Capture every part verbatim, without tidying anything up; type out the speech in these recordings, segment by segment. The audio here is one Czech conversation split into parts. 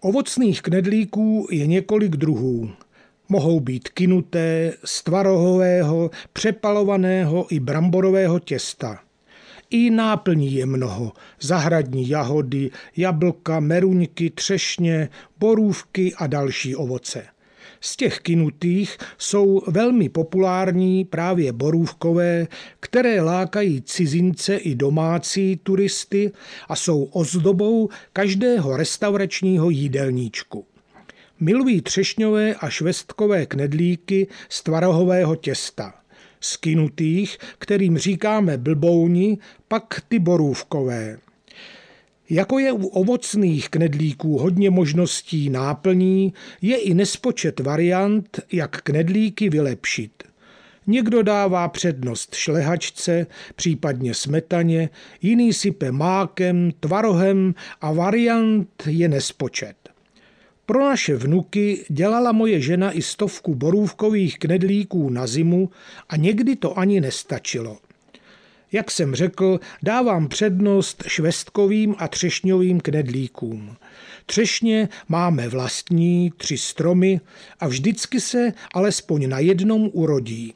Ovocných knedlíků je několik druhů. Mohou být kynuté, stvarohového, přepalovaného i bramborového těsta. I náplní je mnoho. Zahradní jahody, jablka, meruňky, třešně, borůvky a další ovoce. Z těch kynutých jsou velmi populární právě borůvkové, které lákají cizince i domácí turisty a jsou ozdobou každého restauračního jídelníčku. Milují třešňové a švestkové knedlíky z tvarohového těsta. Z kynutých, kterým říkáme blbouni, pak ty borůvkové. Jako je u ovocných knedlíků hodně možností náplní, je i nespočet variant, jak knedlíky vylepšit. Někdo dává přednost šlehačce, případně smetaně, jiný sype mákem, tvarohem a variant je nespočet. Pro naše vnuky dělala moje žena i stovku borůvkových knedlíků na zimu a někdy to ani nestačilo. Jak jsem řekl, dávám přednost švestkovým a třešňovým knedlíkům. Třešně máme vlastní, tři stromy a vždycky se alespoň na jednom urodí.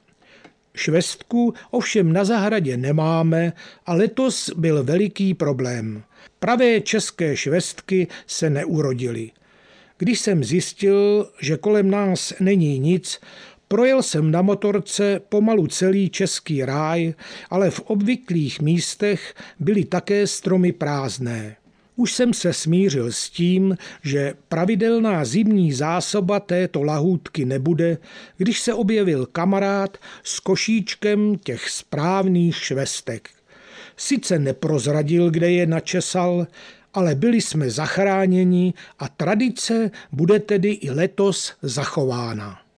Švestku ovšem na zahradě nemáme a letos byl veliký problém. Pravé české švestky se neurodily. Když jsem zjistil, že kolem nás není nic, projel jsem na motorce pomalu celý Český ráj, ale v obvyklých místech byly také stromy prázdné. Už jsem se smířil s tím, že pravidelná zimní zásoba této lahůdky nebude, když se objevil kamarád s košíčkem těch správných švestek. Sice neprozradil, kde je načesal, ale byli jsme zachráněni a tradice bude tedy i letos zachována.